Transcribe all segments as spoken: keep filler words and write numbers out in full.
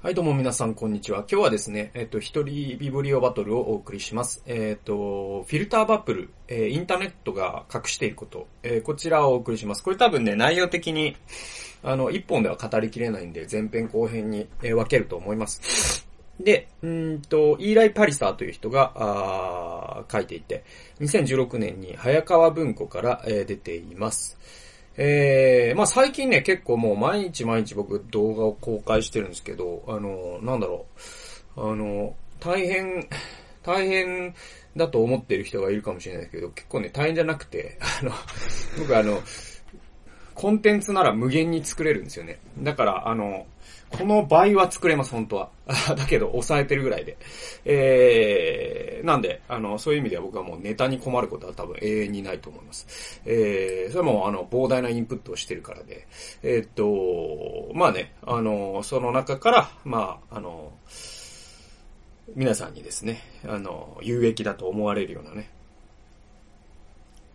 はい、どうも皆さん、こんにちは。今日はですね、えっと、一人ビブリオバトルをお送りします。えっと、フィルターバブル、えー、インターネットが隠していること、えー、こちらをお送りします。これ多分ね、内容的に、あの、一本では語りきれないんで、前編後編に、えー、分けると思います。で、うんと、イーライ・パリサーという人が、あ書いていて、にせんじゅうろくねんに早川文庫から、えー、出ています。えー、まあ最近ね、結構もう毎日毎日僕動画を公開してるんですけど、あの、なんだろう、あの、大変、大変だと思ってる人がいるかもしれないけど、結構ね、大変じゃなくて、あの、僕あの、コンテンツなら無限に作れるんですよね。だから、あの、この倍は作れます、本当は。だけど、抑えてるぐらいで。えー、なんで、あの、そういう意味では僕はもうネタに困ることは多分永遠にないと思います。えー、それもあの、膨大なインプットをしてるからで。えー、っと、まあね、あの、その中から、まあ、あの、皆さんにですね、あの、有益だと思われるようなね、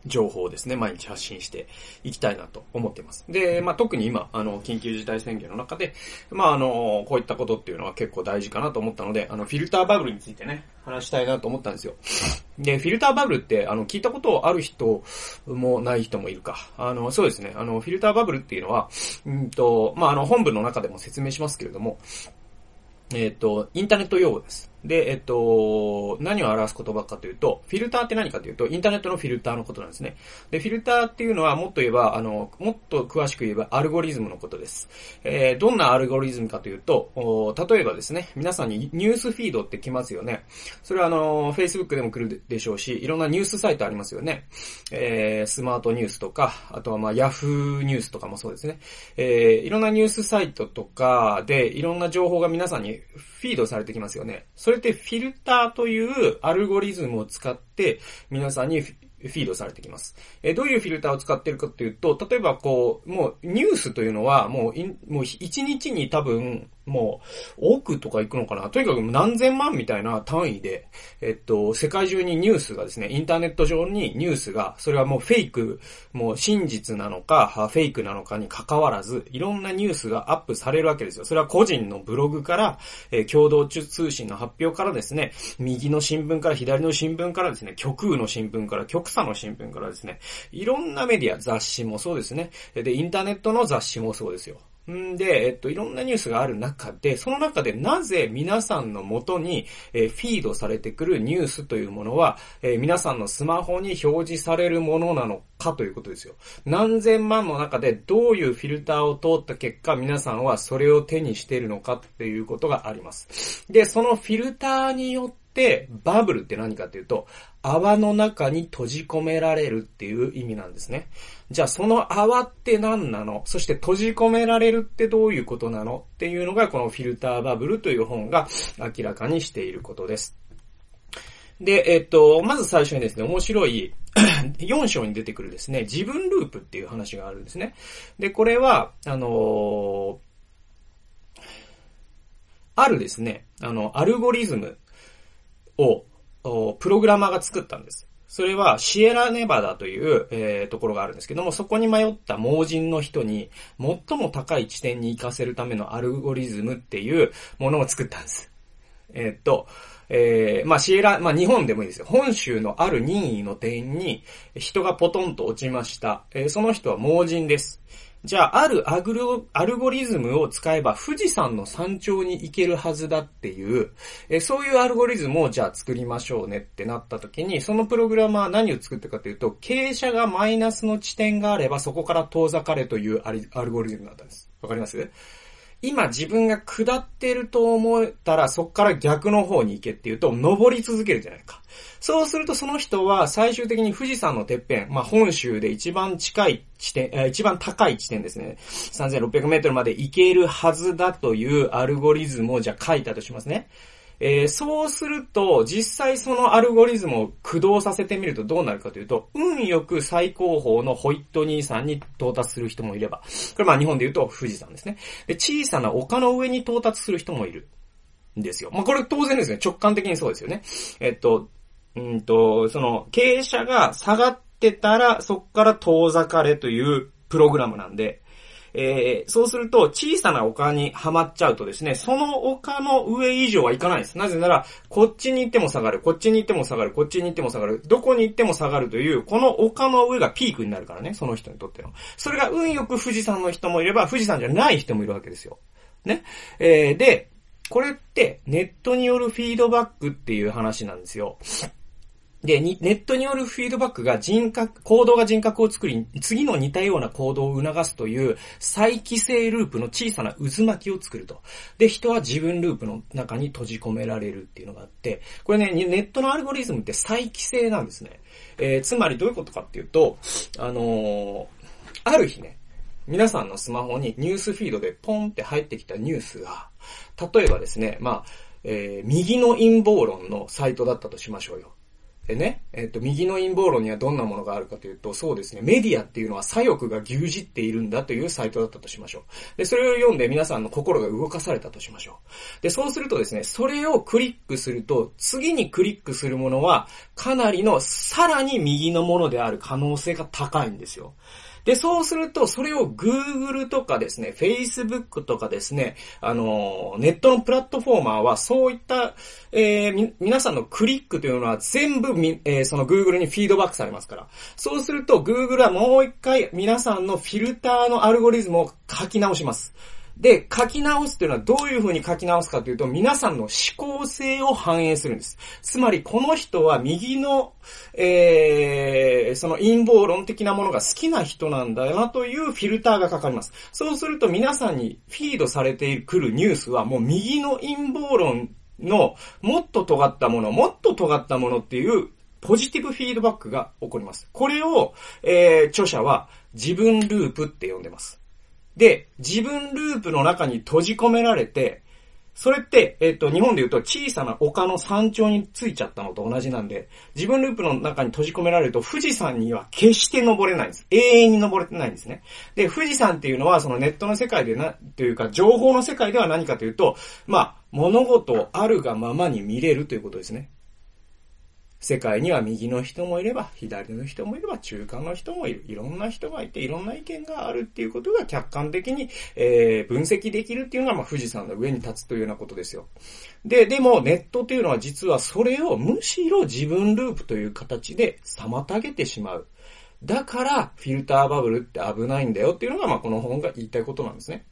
情報をですね、毎日発信していきたいなと思っています。で、まあ、特に今、あの、緊急事態宣言の中で、まあ、あの、こういったことっていうのは結構大事かなと思ったので、あの、フィルターバブルについてね、話したいなと思ったんですよ。で、フィルターバブルって、あの、聞いたことある人もない人もいるか。あの、そうですね、あの、フィルターバブルっていうのは、うんと、まあ、あの、本文の中でも説明しますけれども、えっと、インターネット用語です。で、えっと、何を表す言葉かというと、フィルターって何かというと、インターネットのフィルターのことなんですね。で、フィルターっていうのは、もっと言えば、あの、もっと詳しく言えば、アルゴリズムのことです。えー、どんなアルゴリズムかというと、例えばですね、皆さんにニュースフィードって来ますよね。それはあの、Facebook でも来るでしょうし、いろんなニュースサイトありますよね。えー、スマートニュースとか、あとはまあ、Yahoo ニュースとかもそうですね。えー、いろんなニュースサイトとかで、いろんな情報が皆さんにフィードされてきますよね。それそれってフィルターというアルゴリズムを使って皆さんにフィードされてきます。え、どういうフィルターを使ってるかというと、例えばこう、もうニュースというのはもう、もういちにちに多分もう億とかいくのかな。とにかく何千万みたいな単位で、えっと、世界中にニュースがですね、インターネット上にニュースが、それはもうフェイク、もう真実なのか、フェイクなのかに関わらず、いろんなニュースがアップされるわけですよ。それは個人のブログから、えー、共同通信の発表からですね、右の新聞から左の新聞からですね、極右の新聞から極左の新聞からですね、いろんなメディア、雑誌もそうですね。で、インターネットの雑誌もそうですよ。んで、えっと、いろんなニュースがある中で、その中でなぜ皆さんの元に、えー、フィードされてくるニュースというものは、えー、皆さんのスマホに表示されるものなのかということですよ。何千万の中でどういうフィルターを通った結果、皆さんはそれを手にしているのかっていうことがあります。で、そのフィルターによって、で、バブルって何かというと、泡の中に閉じ込められるっていう意味なんですね。じゃあその泡って何なの？そして閉じ込められるってどういうことなの？っていうのがこのフィルターバブルという本が明らかにしていることです。で、えっと、まず最初にですね、面白いよん章に出てくるですね、自分ループっていう話があるんですね。で、これは、あのー、あるですね、あの、アルゴリズム、をプログラマーが作ったんです。それはシエラネバダという、えー、ところがあるんですけども、そこに迷った盲人の人に最も高い地点に行かせるためのアルゴリズムっていうものを作ったんです。えー、っと、えー、まあシエラ、まあ日本でもいいですよ。本州のある任意の点に人がポトンと落ちました。えー、その人は盲人です。じゃあ、あるアグル、アルゴリズムを使えば富士山の山頂に行けるはずだっていう、え、そういうアルゴリズムをじゃあ作りましょうねってなった時に、そのプログラマーは何を作ったかというと、傾斜がマイナスの地点があればそこから遠ざかれというアル、アルゴリズムだったんです。わかります？今自分が下ってると思ったらそこから逆の方に行けっていうと登り続けるじゃないか。そうするとその人は最終的に富士山のてっぺん、まあ本州で一番近い地点、一番高い地点ですね。さんぜんろっぴゃくメートルまで行けるはずだというアルゴリズムをじゃあ書いたとしますね。えー、そうすると実際そのアルゴリズムを駆動させてみるとどうなるかというと、運よく最高峰のホイットニー山に到達する人もいれば、これまあ日本で言うと富士山ですね。で、小さな丘の上に到達する人もいるんですよ。まあこれ当然ですね。直感的にそうですよね。えっと、うんとその傾斜が下がってたらそこから遠ざかれというプログラムなんで。えー、そうすると小さな丘にはまっちゃうとですね、その丘の上以上はいかないです。なぜなら、こっちに行っても下がる、こっちに行っても下がる、こっちに行っても下がる、どこに行っても下がるという、この丘の上がピークになるからね、その人にとっての。それが運よく富士山の人もいれば、富士山じゃない人もいるわけですよ。ね。えー、で、これってネットによるフィードバックっていう話なんですよ。で、ネットによるフィードバックが人格、行動が人格を作り、次の似たような行動を促すという再帰性ループの小さな渦巻きを作ると。で、人は自分ループの中に閉じ込められるっていうのがあって、これね、ネットのアルゴリズムって再帰性なんですね。えー、つまりどういうことかっていうと、あのー、ある日ね、皆さんのスマホにニュースフィードでポンって入ってきたニュースが、例えばですね、まあ、えー、右の陰謀論のサイトだったとしましょうよ。でね、えっと、右の陰謀論にはどんなものがあるかというと、そうですね、メディアっていうのは左翼が牛耳っているんだというサイトだったとしましょう。で、それを読んで皆さんの心が動かされたとしましょう。で、そうするとですね、それをクリックすると、次にクリックするものは、かなりの、さらに右のものである可能性が高いんですよ。で、そうすると、それを Google とかですね、Facebook とかですね、あの、ネットのプラットフォーマーは、そういった、えー、み、皆さんのクリックというのは全部み、えー、その Google にフィードバックされますから。そうすると、Google はもう一回、皆さんのフィルターのアルゴリズムを書き直します。で、書き直すというのはどういう風に書き直すかというと、皆さんの思考性を反映するんです。つまり、この人は右の、えー、その陰謀論的なものが好きな人なんだなというフィルターがかかります。そうすると、皆さんにフィードされてくるニュースは、もう右の陰謀論のもっと尖ったもの、もっと尖ったものっていうポジティブフィードバックが起こります。これを、えー、著者は自分ループって呼んでます。で、自分ループの中に閉じ込められて、それって、えっと、日本で言うと小さな丘の山頂についちゃったのと同じなんで、自分ループの中に閉じ込められると富士山には決して登れないんです。永遠に登れてないんですね。で、富士山っていうのはそのネットの世界でな、というか情報の世界では何かというと、まあ、物事をあるがままに見れるということですね。世界には右の人もいれば、左の人もいれば、中間の人もいる。いろんな人がいて、いろんな意見があるっていうことが客観的に、えー、分析できるっていうのが、まあ、富士山の上に立つというようなことですよ。で、でもネットというのは実はそれをむしろ自分ループという形で妨げてしまう。だから、フィルターバブルって危ないんだよっていうのが、まあ、この本が言いたいことなんですね。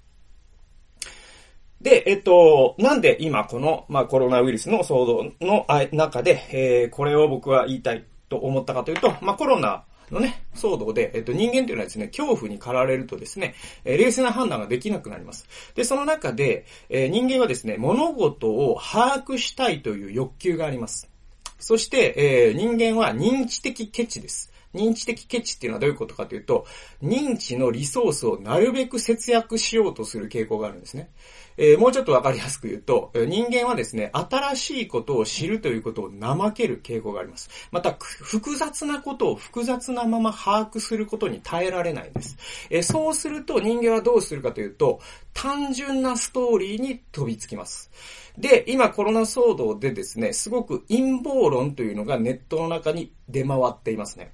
で、えっと、なんで今この、まあ、コロナウイルスの騒動の中で、えー、これを僕は言いたいと思ったかというと、まあ、コロナのね、騒動で、えっと、人間というのはですね、恐怖に駆られるとですね、えー、冷静な判断ができなくなります。で、その中で、えー、人間はですね、物事を把握したいという欲求があります。そして、えー、人間は認知的ケチです。認知的ケチっていうのはどういうことかというと、認知のリソースをなるべく節約しようとする傾向があるんですね。えー、もうちょっとわかりやすく言うと、人間はですね、新しいことを知るということを怠ける傾向があります。また、複雑なことを複雑なまま把握することに耐えられないんです。えー、そうすると人間はどうするかというと、単純なストーリーに飛びつきます。で、今コロナ騒動でですね、すごく陰謀論というのがネットの中に出回っていますね。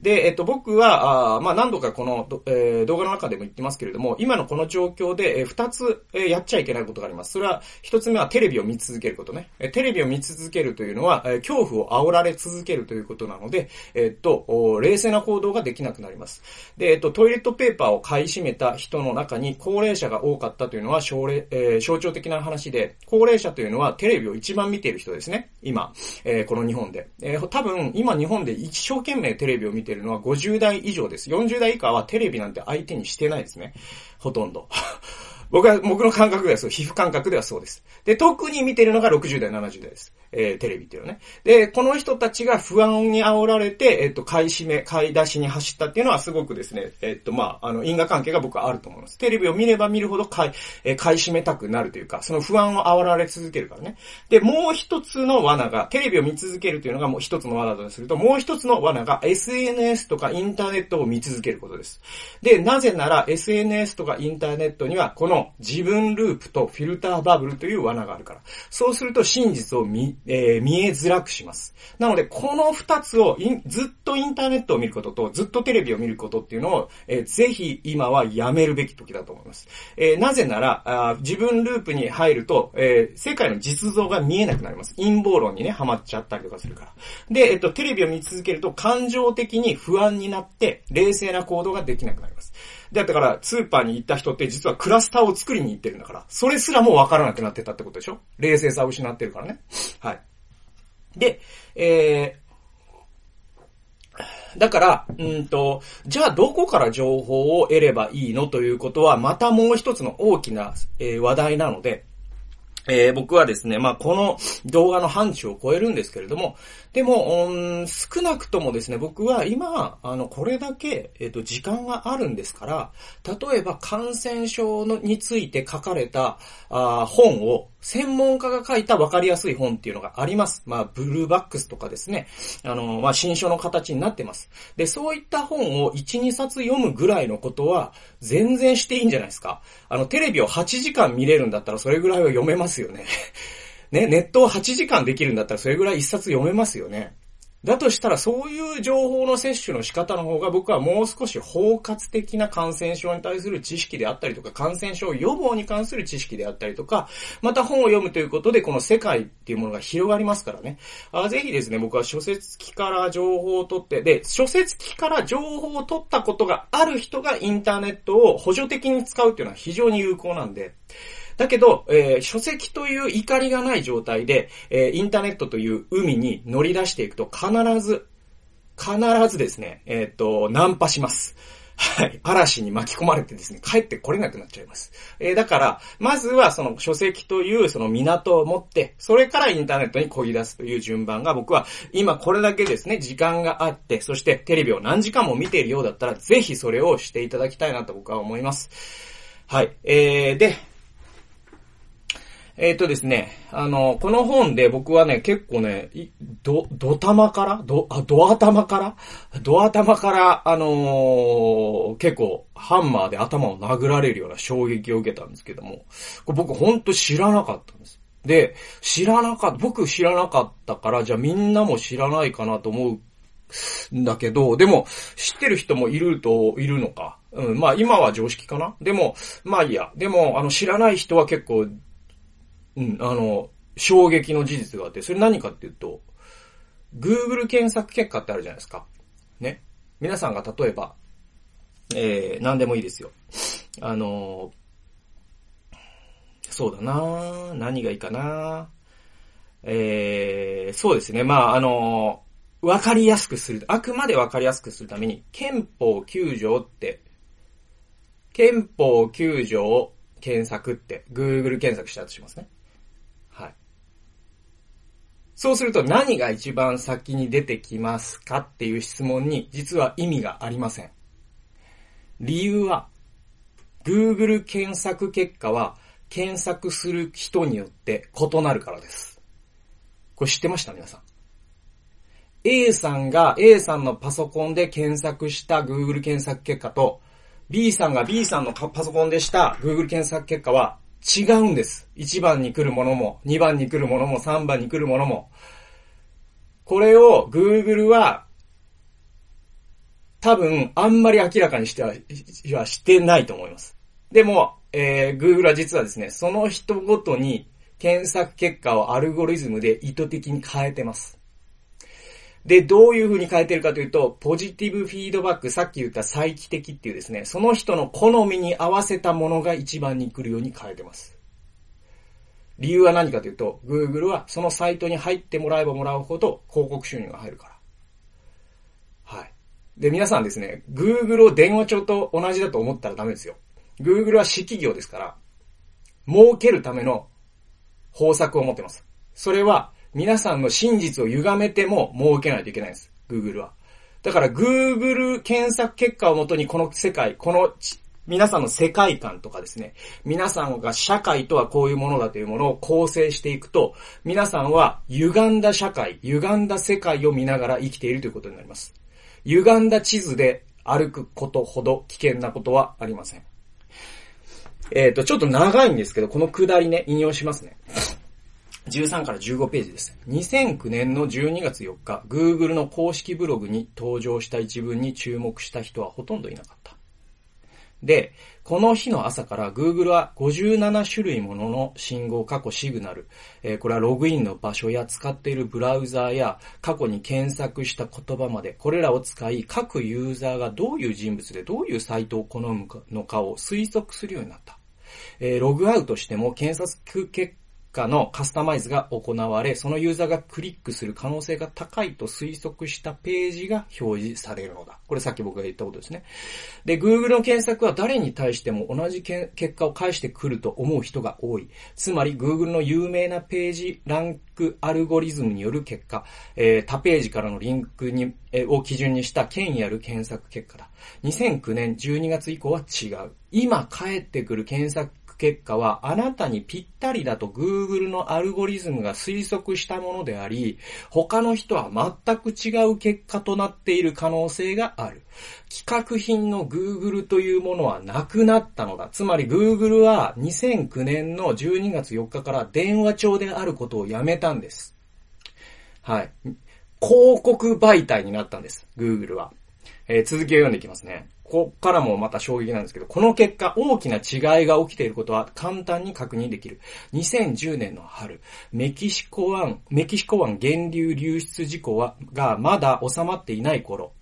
で、えっと、僕は、あまあ、何度かこの、えー、動画の中でも言ってますけれども、今のこの状況で、えー、二つ、えー、やっちゃいけないことがあります。それは、一つ目はテレビを見続けることね。えー、テレビを見続けるというのは、えー、恐怖を煽られ続けるということなので、えー、っと、冷静な行動ができなくなります。で、えー、っと、トイレットペーパーを買い占めた人の中に高齢者が多かったというのは、症例、えー、象徴的な話で、高齢者というのはテレビを一番見ている人ですね。今、えー、この日本で。えー、多分、今日本で一生懸命テレビを見ている見てるのはごじゅうだい以上です。よんじゅうだい以下はテレビなんて相手にしてないですね。ほとんど。僕は、僕の感覚ではそう、皮膚感覚ではそうです。で、特に見てるのがろくじゅうだい、ななじゅうだいです。えー、テレビっていうのね。で、この人たちが不安に煽られて、えっと、買い占め、買い出しに走ったっていうのはすごくですね、えっと、まあ、あの、因果関係が僕はあると思います。テレビを見れば見るほど買い、えー、買い占めたくなるというか、その不安を煽られ続けるからね。で、もう一つの罠が、テレビを見続けるというのがもう一つの罠だとすると、もう一つの罠が エスエヌエス とかインターネットを見続けることです。で、なぜなら エスエヌエス とかインターネットには、このの自分ループとフィルターバブルという罠があるから。そうすると真実を見、えー、見えづらくします。なので、この二つをずっとインターネットを見ることとずっとテレビを見ることっていうのを、えー、ぜひ今はやめるべき時だと思います。えー、なぜならあ、自分ループに入ると、えー、世界の実像が見えなくなります。陰謀論にね、ハマっちゃったりとかするから。で、えっと、テレビを見続けると感情的に不安になって、冷静な行動ができなくなります。だから、スーパーに行った人って実はクラスターを作りに行ってるんだから、それすらもわからなくなってたってことでしょ？冷静さを失ってるからね。はい。で、えー、だから、うんと、じゃあどこから情報を得ればいいのということは、またもう一つの大きな、えー、話題なので、えー、僕はですね、まあ、この動画の範疇を超えるんですけれども、でも、うん、少なくともですね、僕は今、あの、これだけ、えっと、時間があるんですから、例えば感染症のについて書かれた、あ、本を、専門家が書いた分かりやすい本っていうのがあります。まあ、ブルーバックスとかですね。あの、まあ、新書の形になってます。で、そういった本をいち、にさつ読むぐらいのことは全然していいんじゃないですか。あの、テレビをはちじかん見れるんだったらそれぐらいは読めますよね。ね、ネットをはちじかんできるんだったらそれぐらいいっさつ読めますよね。だとしたらそういう情報の摂取の仕方の方が僕はもう少し包括的な感染症に対する知識であったりとか、感染症予防に関する知識であったりとか、また本を読むということでこの世界っていうものが広がりますからね。あ、ぜひですね、僕は書籍から情報を取って、で、書籍から情報を取ったことがある人がインターネットを補助的に使うっていうのは非常に有効なんで、だけど、えー、書籍という怒りがない状態で、えー、インターネットという海に乗り出していくと必ず、必ずですね、えっと、ナンパします。はい。嵐に巻き込まれてですね、帰ってこれなくなっちゃいます。えー、だから、まずはその書籍というその港を持って、それからインターネットに漕ぎ出すという順番が僕は、今これだけですね、時間があって、そしてテレビを何時間も見ているようだったら、ぜひそれをしていただきたいなと僕は思います。はい。えー、で、えっとですね、あの、この本で僕はね、結構ね、ど、ど頭からど、あ、ど頭からど頭から、あのー、結構、ハンマーで頭を殴られるような衝撃を受けたんですけども、これ僕ほんと知らなかったんです。で、知らなかった、僕知らなかったから、じゃあみんなも知らないかなと思うんだけど、でも、知ってる人もいると、いるのか。うん、まあ今は常識かな。でも、まあいいや。でも、あの、知らない人は結構、うん、あの、衝撃の事実があって、それ何かっていうと、Google 検索結果ってあるじゃないですか。ね。皆さんが例えば、えー、何でもいいですよ。あの、そうだな、何がいいかな、えー、そうですね。まあ、あの、わかりやすくする、あくまでわかりやすくするために、憲法きゅう条って、憲法きゅう条を検索って、Google 検索したとしますね。そうすると何が一番先に出てきますかっていう質問に実は意味がありません。理由は Google 検索結果は検索する人によって異なるからです。これ知ってました？皆さん。A さんが A さんのパソコンで検索した Google 検索結果と B さんが B さんのパソコンでした Google 検索結果は違うんです。いちばんに来るものも、にばんに来るものも、さんばんに来るものも。これを Google は多分あんまり明らかにしては、はしてないと思います。でも、えー、Google は実はですね、その人ごとに検索結果をアルゴリズムで意図的に変えてます。で、どういう風に変えてるかというと、ポジティブフィードバック、さっき言った再帰的っていうですね、その人の好みに合わせたものが一番に来るように変えてます。理由は何かというと、Google はそのサイトに入ってもらえばもらうほど広告収入が入るから。はい。で、皆さんですね、Google を電話帳と同じだと思ったらダメですよ。Google は私企業ですから、儲けるための方策を持ってます。それは、皆さんの真実を歪めても儲けないといけないんです。Google は。だから Google 検索結果をもとにこの世界、この皆さんの世界観とかですね、皆さんが社会とはこういうものだというものを構成していくと、皆さんは歪んだ社会、歪んだ世界を見ながら生きているということになります。歪んだ地図で歩くことほど危険なことはありません。えっと、ちょっと長いんですけど、この下りね、引用しますね。じゅうさんからじゅうごページです。にせんきゅうねんのじゅうにがつよっか、Google の公式ブログに登場した一文に注目した人はほとんどいなかった。で、この日の朝から Google はごじゅうななしゅるいものの信号、過去シグナル、えー、これはログインの場所や使っているブラウザーや過去に検索した言葉まで、これらを使い各ユーザーがどういう人物でどういうサイトを好むのかを推測するようになった。えー、ログアウトしても検索結果のカスタマイズが行われ、そのユーザーがクリックする可能性が高いと推測したページが表示されるのだ。これさっき僕が言ったことですね。で、Google の検索は誰に対しても同じ結果を返してくると思う人が多い。つまり Google の有名なページランクアルゴリズムによる結果、えー、他ページからのリンクに、えー、を基準にした権威ある検索結果だ。にせんきゅうねんじゅうにがつ以降は違う。今返ってくる検索結果はあなたにぴったりだと Google のアルゴリズムが推測したものであり、他の人は全く違う結果となっている可能性がある。企画品の Google というものはなくなったのだ。つまり Google はにせんきゅうねんのじゅうにがつよっかから電話帳であることをやめたんです。はい。広告媒体になったんです。Google は。えー、続きを読んでいきますね。こっからもまた衝撃なんですけど、この結果、大きな違いが起きていることは簡単に確認できる。にせんじゅうねんの春、メキシコ湾、メキシコ湾源流流出事故は、がまだ収まっていない頃、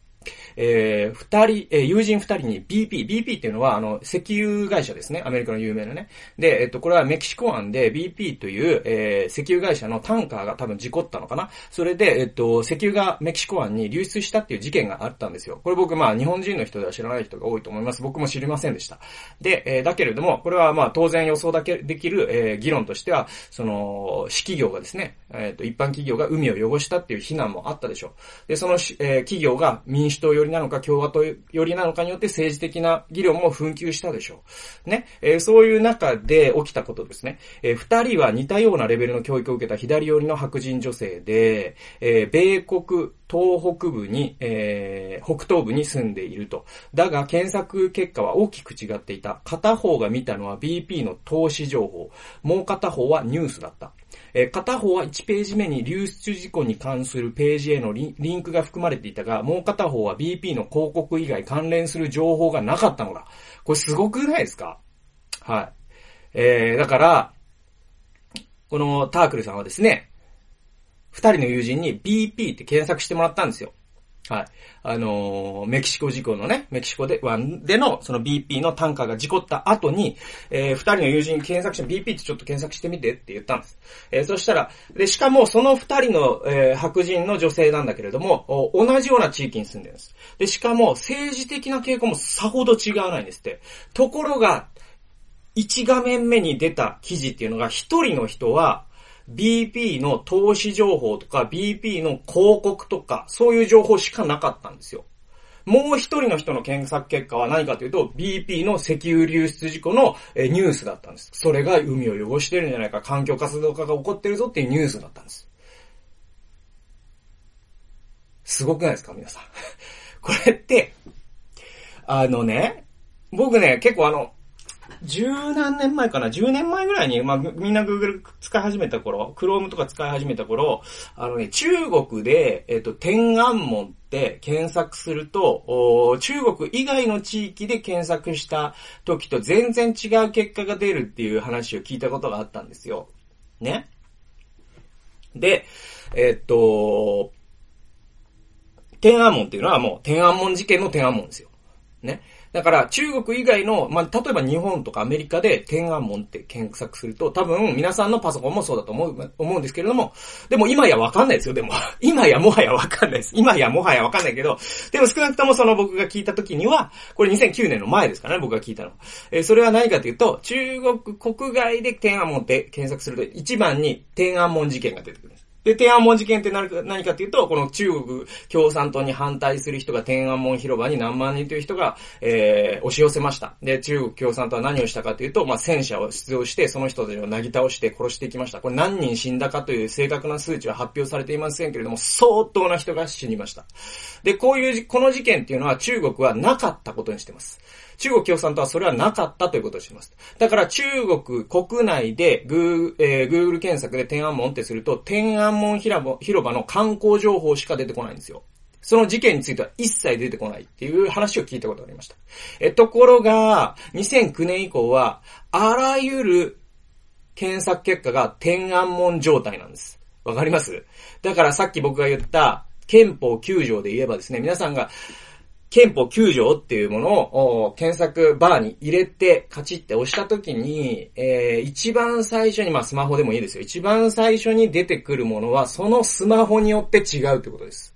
えー、二人、えー、友人二人に ビーピー、ビーピー っていうのは、あの、石油会社ですね。アメリカの有名なね。で、えっと、これはメキシコ湾で ビーピー という、えー、石油会社のタンカーが多分事故ったのかな。それで、えっと、石油がメキシコ湾に流出したっていう事件があったんですよ。これ僕、まあ、日本人の人では知らない人が多いと思います。僕も知りませんでした。で、えー、だけれども、これはまあ、当然予想だけできる、えー、議論としては、その、私企業がですね、えっと、一般企業が海を汚したっていう非難もあったでしょう。で、その、えー、企業が民主党よりなのか共和党よりなのかによって政治的な議論も紛糾したでしょう。ね、えー、そういう中で起きたことですね。えー、二人は似たようなレベルの教育を受けた左寄りの白人女性で、えー、米国東北部に、えー、北東部に住んでいると。だが検索結果は大きく違っていた。片方が見たのは ビーピー の投資情報、もう片方はニュースだった。えー、片方はいちページめに流出事故に関するページへの リ, リンクが含まれていたが、もう片方は ビーピー の広告以外関連する情報がなかったのだ。これすごくないですか？はい。えー、だから、このタークルさんはですね、二人の友人に ビーピー って検索してもらったんですよ。はい。あのー、メキシコ事故のね、メキシコで湾でのその ビーピー のタンカーが事故った後に、えー、二人の友人に検索して ビーピー ってちょっと検索してみてって言ったんです。えー、そしたら、で、しかもその二人の、えー、白人の女性なんだけれども、同じような地域に住んでるんです。で、しかも政治的な傾向もさほど違わないんですって。ところが、一画面目に出た記事っていうのが、一人の人は、ビーピー の投資情報とか ビーピー の広告とかそういう情報しかなかったんですよ。もう一人の人の検索結果は何かというと ビーピー の石油流出事故のニュースだったんです。それが海を汚してるんじゃないか、環境活動家が起こってるぞっていうニュースだったんです。すごくないですか皆さん。これって、あのね、僕ね結構あの、十何年前かなじゅうねんまえぐらいに、まあ、みんな Google 使い始めた頃、Chrome とか使い始めた頃、あのね、中国で、えっと、天安門って検索すると、中国以外の地域で検索した時と全然違う結果が出るっていう話を聞いたことがあったんですよ。ね。で、えっと、天安門っていうのはもう天安門事件の天安門ですよ。ね。だから中国以外の、まあ、例えば日本とかアメリカで天安門って検索すると多分皆さんのパソコンもそうだと思う、思うんですけれども、でも今やわかんないですよ、でも。今やもはやわかんないです。今やもはやわかんないけど、でも少なくともその僕が聞いた時には、これにせんきゅうねんの前ですからね、僕が聞いたの。えー、それは何かというと、中国国外で天安門って検索すると一番に天安門事件が出てくる。で、天安門事件って何かっていうと、この中国共産党に反対する人が天安門広場に何万人という人が、えー、押し寄せました。で、中国共産党は何をしたかというと、まあ、戦車を出動して、その人たちをなぎ倒して殺していきました。これ何人死んだかという正確な数値は発表されていませんけれども、相当な人が死にました。で、こういう、この事件っていうのは中国はなかったことにしてます。中国共産党はそれはなかったということをします。だから中国国内で Google、えー、Google 検索で天安門ってすると、天安門広場の観光情報しか出てこないんですよ。その事件については一切出てこないっていう話を聞いたことがありました。え、ところが、にせんきゅうねん以降は、あらゆる検索結果が天安門状態なんです。わかります？だからさっき僕が言った憲法きゅう条で言えばですね、皆さんが憲法きゅう条っていうものを検索バーに入れてカチッて押したときに、えー、一番最初に、まあスマホでもいいですよ。一番最初に出てくるものはそのスマホによって違うってことです。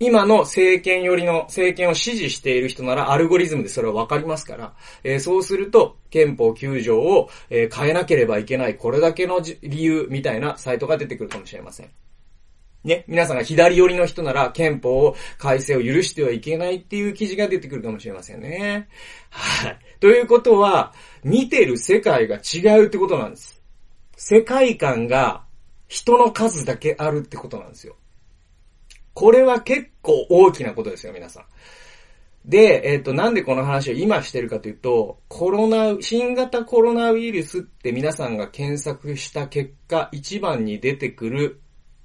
今の政権寄りの政権を支持している人ならアルゴリズムでそれはわかりますから、えー、そうすると憲法きゅう条を、えー、変えなければいけないこれだけの理由みたいなサイトが出てくるかもしれません。ね、皆さんが左寄りの人なら憲法を改正を許してはいけないっていう記事が出てくるかもしれませんね。はい。ということは見てる世界が違うってことなんです。世界観が人の数だけあるってことなんですよ。これは結構大きなことですよ、皆さん。で、えっと、なんでこの話を今してるかというと、コロナ、新型コロナウイルスって皆さんが検索した結果、一番に出てくる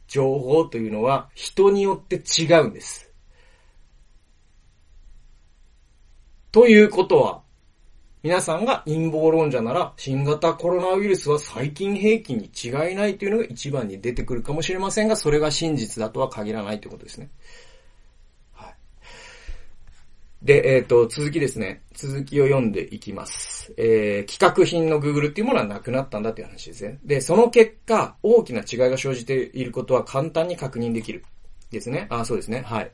情報というのは人によって違うんです。ということは、皆さんが陰謀論者なら、新型コロナウイルスは最近平均に違いないというのが一番に出てくるかもしれませんが、それが真実だとは限らないということですね。はい。で、えっと、続きですね。続きを読んでいきます。えー、企画品の Google っていうものはなくなったんだという話ですね。で、その結果、大きな違いが生じていることは簡単に確認できる。ですね。あ、そうですね。はい。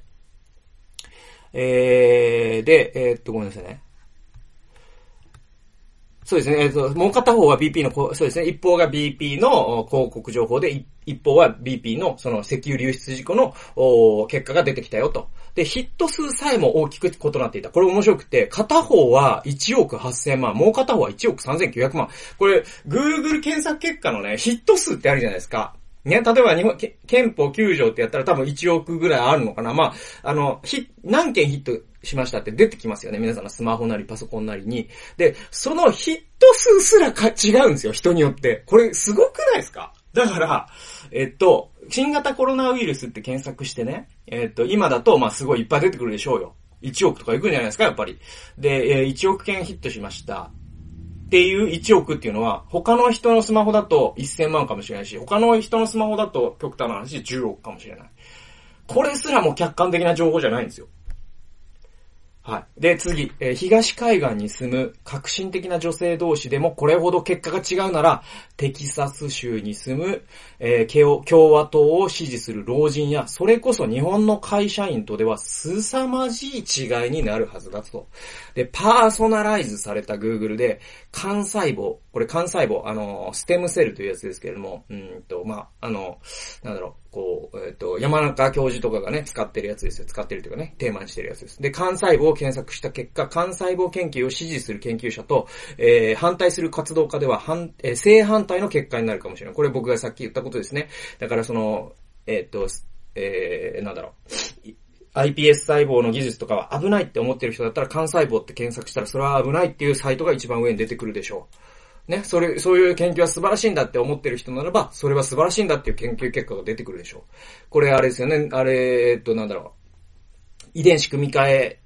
えー、で、えっと、ごめんなさいね。そうですね。えっと、もう片方は ビーピー の、そうですね。一方が ビーピー の広告情報で、一方は ビーピー のその石油流出事故の結果が出てきたよと。で、ヒット数さえも大きく異なっていた。これ面白くて、片方はいちおくはっせんまん、もう片方はいちおくさんぜんきゅうひゃくまん。これ、Google 検索結果のね、ヒット数ってあるじゃないですか。ね、例えば日本、憲法きゅう条ってやったら多分いちおくぐらいあるのかな。まあ、あの、ひ、何件ヒット、しましたって出てきますよね。皆さんのスマホなりパソコンなりに。で、そのヒット数すらか違うんですよ。人によって。これすごくないですか？だから、えっと、新型コロナウイルスって検索してね。えっと、今だと、まあ、すごいいっぱい出てくるでしょうよ。いちおくとかいくんじゃないですか、やっぱり。で、いちおくけんヒットしました。っていういちおくっていうのは、他の人のスマホだとせんまんかもしれないし、他の人のスマホだと極端な話じゅうおくかもしれない。これすらも客観的な情報じゃないんですよ。はい。で、次、えー、東海岸に住む革新的な女性同士でもこれほど結果が違うなら、テキサス州に住む、えー、共和党を支持する老人や、それこそ日本の会社員とでは凄まじい違いになるはずだと。で、パーソナライズされた Google で、幹細胞、これ幹細胞、あのー、ステムセルというやつですけれども、うんと、まあ、あのー、なんだろう。こう、えっと、山中教授とかがね、使ってるやつですよ。使ってるというかね、テーマにしてるやつです。で、幹細胞を検索した結果、幹細胞研究を支持する研究者と、えー、反対する活動家では反、えー、正反対の結果になるかもしれない。これ僕がさっき言ったことですね。だからその、えー、っと、えー、なんだろう。iPS 細胞の技術とかは危ないって思ってる人だったら、幹細胞って検索したらそれは危ないっていうサイトが一番上に出てくるでしょう。ね、それ、そういう研究は素晴らしいんだって思ってる人ならば、それは素晴らしいんだっていう研究結果が出てくるでしょう。これあれですよね、あれ、えっと、なんだろう。遺伝子組み換え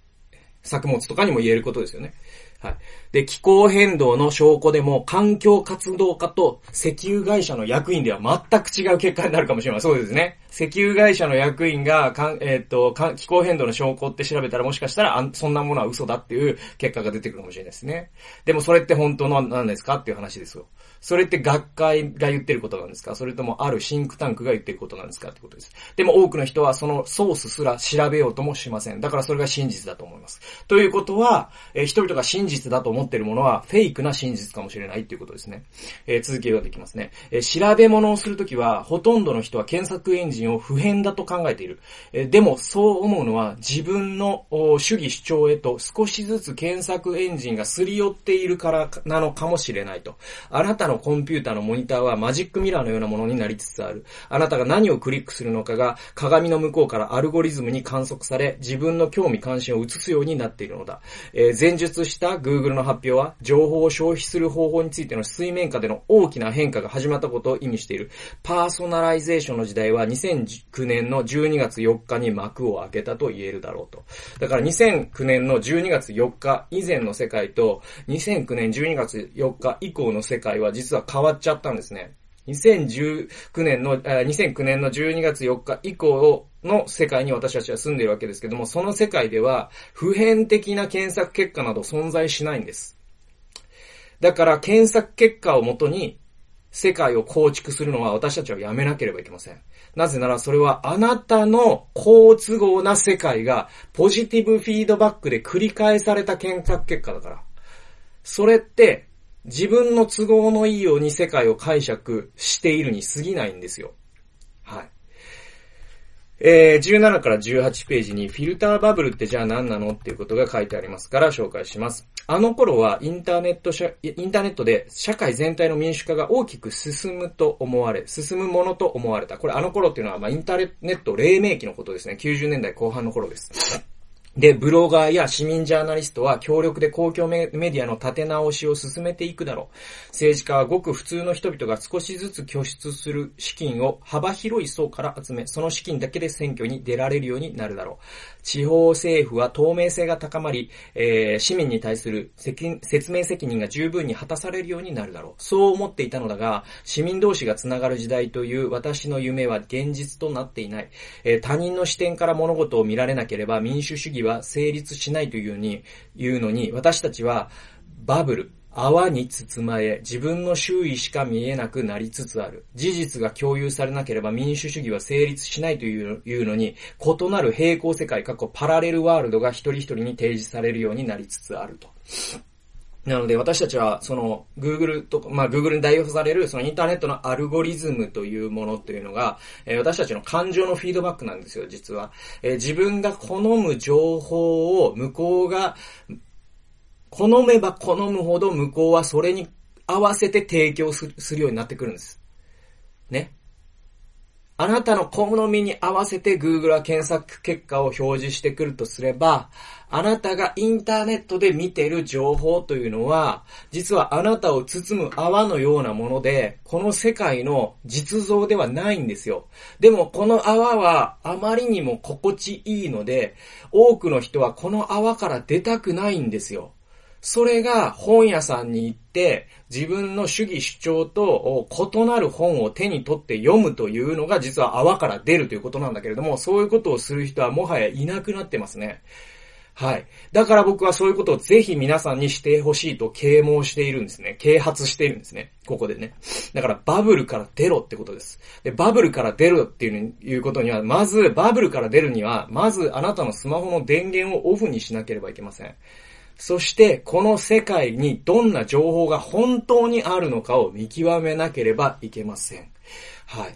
作物とかにも言えることですよね。はい。で、気候変動の証拠でも、環境活動家と石油会社の役員では全く違う結果になるかもしれません。そうですね。石油会社の役員が、かんえー、っとか、気候変動の証拠って調べたらもしかしたらあ、そんなものは嘘だっていう結果が出てくるかもしれないですね。でもそれって本当の何ですかっていう話ですよ。それって学会が言ってることなんですか？それともあるシンクタンクが言ってることなんですかってことです。でも多くの人はそのソースすら調べようともしません。だからそれが真実だと思います。ということは、えー、人々が真実だと思っているものはフェイクな真実かもしれないということですね。えー、続きができますね。えー、調べ物をするときは、ほとんどの人は検索エンジン人を普遍だと考えている。でもそう思うのは自分の主義主張へと少しずつ検索エンジンがすり寄っているからなのかもしれないと。あなたのコンピューターのモニターはマジックミラーのようなものになりつつある。あなたが何をクリックするのかが鏡の向こうからアルゴリズムに観測され、自分の興味関心を移すようになっているのだ。えー、前述した Google の発表は情報を消費する方法についての水面下での大きな変化が始まったことを意味している。パーソナライゼーションの時代はにせんきゅうねんのじゅうにがつよっかに幕を開けたと言えるだろうと。だからにせんきゅうねんのじゅうにがつよっか以前の世界とにせんきゅうねんじゅうにがつよっか以降の世界は実は変わっちゃったんですね。2019年の、にせんきゅうねんのじゅうにがつよっか以降の世界に私たちは住んでいるわけですけども、その世界では普遍的な検索結果など存在しないんです。だから検索結果をもとに世界を構築するのは私たちはやめなければいけません。なぜならそれはあなたの好都合な世界がポジティブフィードバックで繰り返された検索結果だから。それって自分の都合のいいように世界を解釈しているに過ぎないんですよ。はい。えー、じゅうななからじゅうはちページにフィルターバブルってじゃあ何なのっていうことが書いてありますから紹介します。あの頃はインターネット社、インターネットで社会全体の民主化が大きく進むと思われ、進むものと思われた。これあの頃っていうのはまあインターネット黎明期のことですね。きゅうじゅうねんだいこう半の頃です。で、ブロガーや市民ジャーナリストは協力で公共メディアの立て直しを進めていくだろう。政治家はごく普通の人々が少しずつ拠出する資金を幅広い層から集め、その資金だけで選挙に出られるようになるだろう。地方政府は透明性が高まり、えー、市民に対する説明責任が十分に果たされるようになるだろう。そう思っていたのだが、市民同士がつながる時代という私の夢は現実となっていない。えー、他人の視点から物事を見られなければ民主主義は成立しないというに、いうのに、私たちはバブル、泡に包まれ、自分の周囲しか見えなくなりつつある。事実が共有されなければ民主主義は成立しないというのに、異なる平行世界、過去パラレルワールドが一人一人に提示されるようになりつつあると。なので私たちはその Google と、まあ Google に代表されるそのインターネットのアルゴリズムというものというのが、えー、私たちの感情のフィードバックなんですよ、実は。えー、自分が好む情報を向こうが、好めば好むほど向こうはそれに合わせて提供する、するようになってくるんです。ね。あなたの好みに合わせて Google は検索結果を表示してくるとすれば、あなたがインターネットで見ている情報というのは、実はあなたを包む泡のようなもので、この世界の実像ではないんですよ。でもこの泡はあまりにも心地いいので、多くの人はこの泡から出たくないんですよ。それが本屋さんに行って自分の主義主張と異なる本を手に取って読むというのが実は泡から出るということなんだけれども、そういうことをする人はもはやいなくなってますね。はい。だから僕はそういうことをぜひ皆さんにしてほしいと啓蒙しているんですね。啓発しているんですね。ここでね。だからバブルから出ろってことです。で、バブルから出るっていうことには、まずバブルから出るには、まずあなたのスマホの電源をオフにしなければいけません。そして、この世界にどんな情報が本当にあるのかを見極めなければいけません。は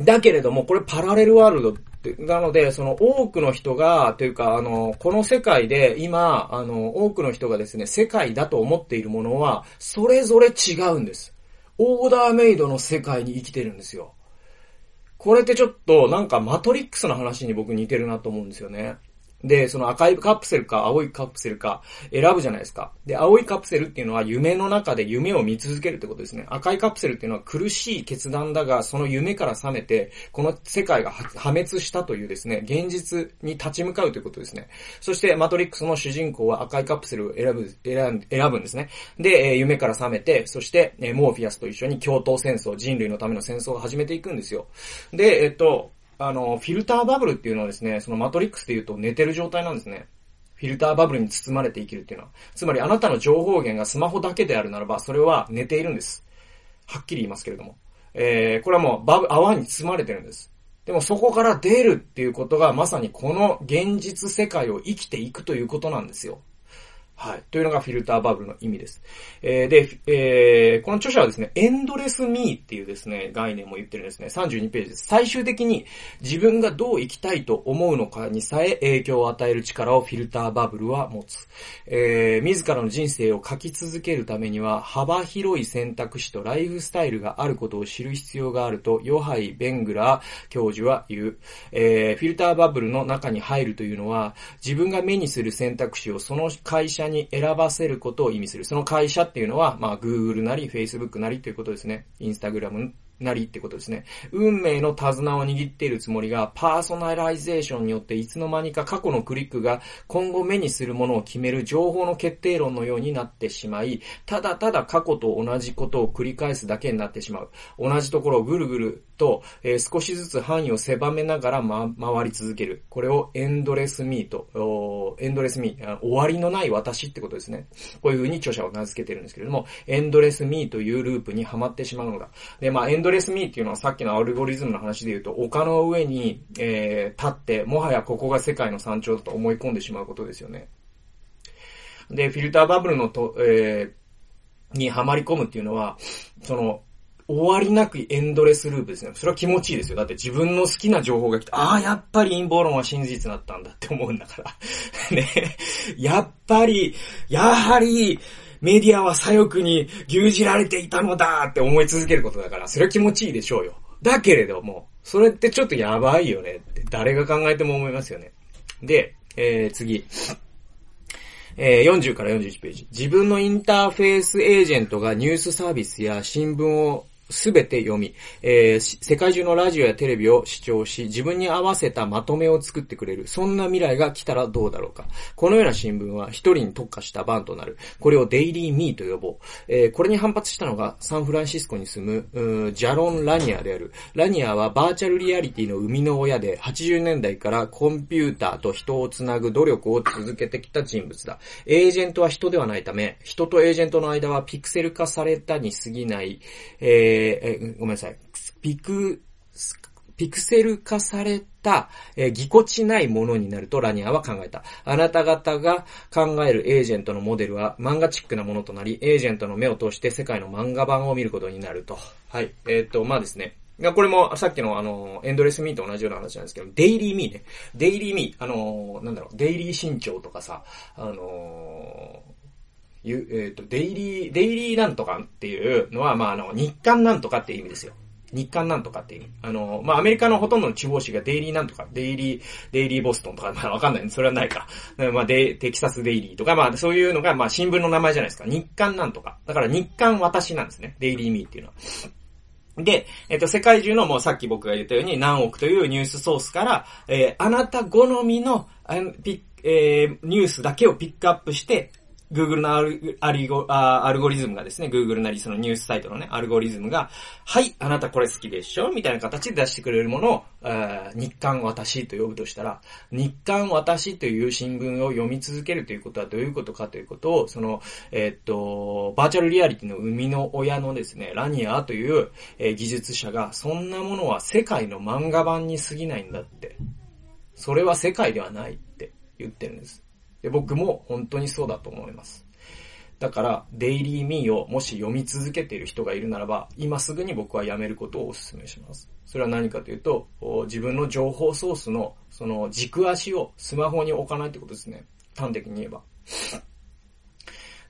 い。だけれども、これパラレルワールドって、なので、その多くの人が、というか、あの、この世界で今、あの、多くの人がですね、世界だと思っているものは、それぞれ違うんです。オーダーメイドの世界に生きてるんですよ。これってちょっと、なんかマトリックスの話に僕似てるなと思うんですよね。で、その赤いカプセルか青いカプセルか選ぶじゃないですか。で、青いカプセルっていうのは夢の中で夢を見続けるってことですね。赤いカプセルっていうのは苦しい決断だが、その夢から覚めて、この世界が破滅したというですね、現実に立ち向かうということですね。そして、マトリックスの主人公は赤いカプセルを選ぶ、選ぶ、選ぶんですね。で、夢から覚めて、そして、モーフィアスと一緒に共闘戦争、人類のための戦争を始めていくんですよ。で、えっと、あの、フィルターバブルっていうのはですね、そのマトリックスで言うと寝てる状態なんですね。フィルターバブルに包まれて生きるっていうのは。つまりあなたの情報源がスマホだけであるならば、それは寝ているんです。はっきり言いますけれども。えー、これはもうバブ、泡に包まれてるんです。でもそこから出るっていうことがまさにこの現実世界を生きていくということなんですよ。はい。というのがフィルターバブルの意味です。えー、で、えー、この著者はですね、エンドレスミーっていうですね、概念も言ってるんですね。さんじゅうにページです。最終的に自分がどう生きたいと思うのかにさえ影響を与える力をフィルターバブルは持つ。えー、自らの人生を書き続けるためには幅広い選択肢とライフスタイルがあることを知る必要があると、ヨハイ・ベングラー教授は言う。えー、フィルターバブルの中に入るというのは、自分が目にする選択肢をその会社に選ばせることを意味する。その会社っていうのは、まあ、Google なり Facebook なりということですね。Instagram なりってことですね。運命の手綱を握っているつもりが、パーソナライゼーションによっていつの間にか過去のクリックが今後目にするものを決める情報の決定論のようになってしまい、ただただ過去と同じことを繰り返すだけになってしまう。同じところをぐるぐると、えー、少しずつ範囲を狭めながら、ま、回り続ける。これをエンドレスミーと、エンドレスミー、終わりのない私ってことですね。こういう風に著者を名付けてるんですけれども、エンドレスミーというループにはまってしまうのだ。で、まあ、エンドレスミーっていうのはさっきのアルゴリズムの話で言うと、丘の上に、えー、立って、もはやここが世界の山頂だと思い込んでしまうことですよね。で、フィルターバブルのと、えー、にはまり込むっていうのは、その、終わりなくエンドレスループですね。それは気持ちいいですよ。だって自分の好きな情報が来て、ああ、やっぱり陰謀論は真実だったんだって思うんだから。ね。やっぱり、やはり、メディアは左翼に牛耳られていたのだって思い続けることだから、それは気持ちいいでしょうよ。だけれども、それってちょっとやばいよねって誰が考えても思いますよね。で、えー、次。よんじゅうからよんじゅういちページ。自分のインターフェースエージェントがニュースサービスや新聞をすべて読み、えー、世界中のラジオやテレビを視聴し、自分に合わせたまとめを作ってくれる。そんな未来が来たらどうだろうか。このような新聞は一人に特化した版となる。これをデイリーミーと呼ぼう。えー、これに反発したのがサンフランシスコに住むジャロン・ラニアである。ラニアはバーチャルリアリティの生みの親で、はちじゅうねんだいからコンピューターと人をつなぐ努力を続けてきた人物だ。エージェントは人ではないため、人とエージェントの間はピクセル化されたに過ぎない、えーえー、ごめんなさい。ピク、ピクセル化された、えー、ぎこちないものになるとラニアは考えた。あなた方が考えるエージェントのモデルは漫画チックなものとなり、エージェントの目を通して世界の漫画版を見ることになると。はい。えっと、まあですね。これもさっきのあの、エンドレスミーと同じような話なんですけど、デイリーミーね。デイリーミー、あのー、なんだろう、デイリー新潮とかさ、あのー、ゆえっと、デイリー、デイリーなんとかっていうのは、まあ、あの、日刊なんとかっていう意味ですよ。日刊なんとかっていう意味。あの、まあ、アメリカのほとんどの地方紙がデイリーなんとか、デイリー、デイリーボストンとか、まあ、わかんない。それはないから。まあ、デ、テキサスデイリーとか、まあ、そういうのが、まあ、新聞の名前じゃないですか。日刊なんとか。だから日刊私なんですね。デイリーミーっていうのは。で、えっと、世界中のもうさっき僕が言ったように何億というニュースソースから、えー、あなた好みの、ピえー、ニュースだけをピックアップして、Google のアル、アルゴ、アルゴリズムがですね、Google なりそのニュースサイトのね、アルゴリズムが、はい、あなたこれ好きでしょみたいな形で出してくれるものを、えー、日刊私と呼ぶとしたら、日刊私という新聞を読み続けるということはどういうことかということを、その、えー、っと、バーチャルリアリティの生みの親のですね、ラニアという、えー、技術者が、そんなものは世界の漫画版に過ぎないんだって。それは世界ではないって言ってるんです。で、僕も本当にそうだと思います。だから、デイリーミーをもし読み続けている人がいるならば、今すぐに僕はやめることをお勧めします。それは何かというと、自分の情報ソースの、その軸足をスマホに置かないってことですね。端的に言えば。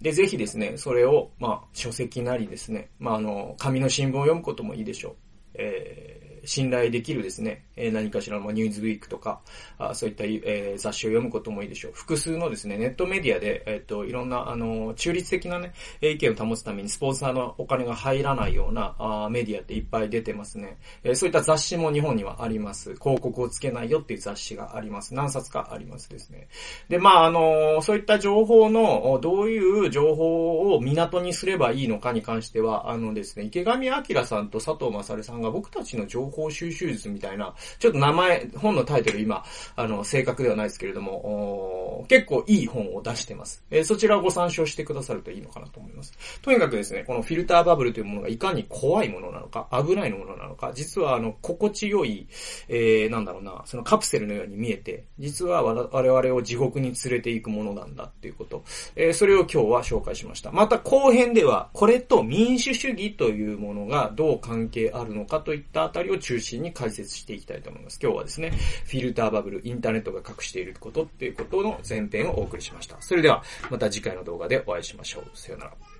で、ぜひですね、それを、まあ、書籍なりですね、まあ、あの、紙の新聞を読むこともいいでしょう。えー信頼できるですね、何かしらのニュースウィークとか、そういった雑誌を読むこともいいでしょう。複数のですね、ネットメディアで、えっと、いろんな、あの、中立的なね、意見を保つためにスポンサーのお金が入らないようなメディアっていっぱい出てますね。そういった雑誌も日本にはあります。広告をつけないよっていう雑誌があります。何冊かありますですね。で、まあ、あの、そういった情報の、どういう情報を港にすればいいのかに関しては、あのですね、池上彰さんと佐藤勝さんが僕たちの情報向収集術みたいな、ちょっと名前、本のタイトル今、あの、正確ではないですけれども、結構いい本を出してます。えー、そちらをご参照してくださるといいのかなと思います。とにかくですね、このフィルターバブルというものがいかに怖いものなのか、危ないものなのか、実はあの、心地よい、えー、なんだろうな、そのカプセルのように見えて、実は我々を地獄に連れて行くものなんだっていうこと。えー、それを今日は紹介しました。また後編では、これと民主主義というものがどう関係あるのかといったあたりを中心に解説していきたいと思います。今日はですね、フィルターバブル、インターネットが隠していることっていうことの前編をお送りしました。それでは、また次回の動画でお会いしましょう。さよなら。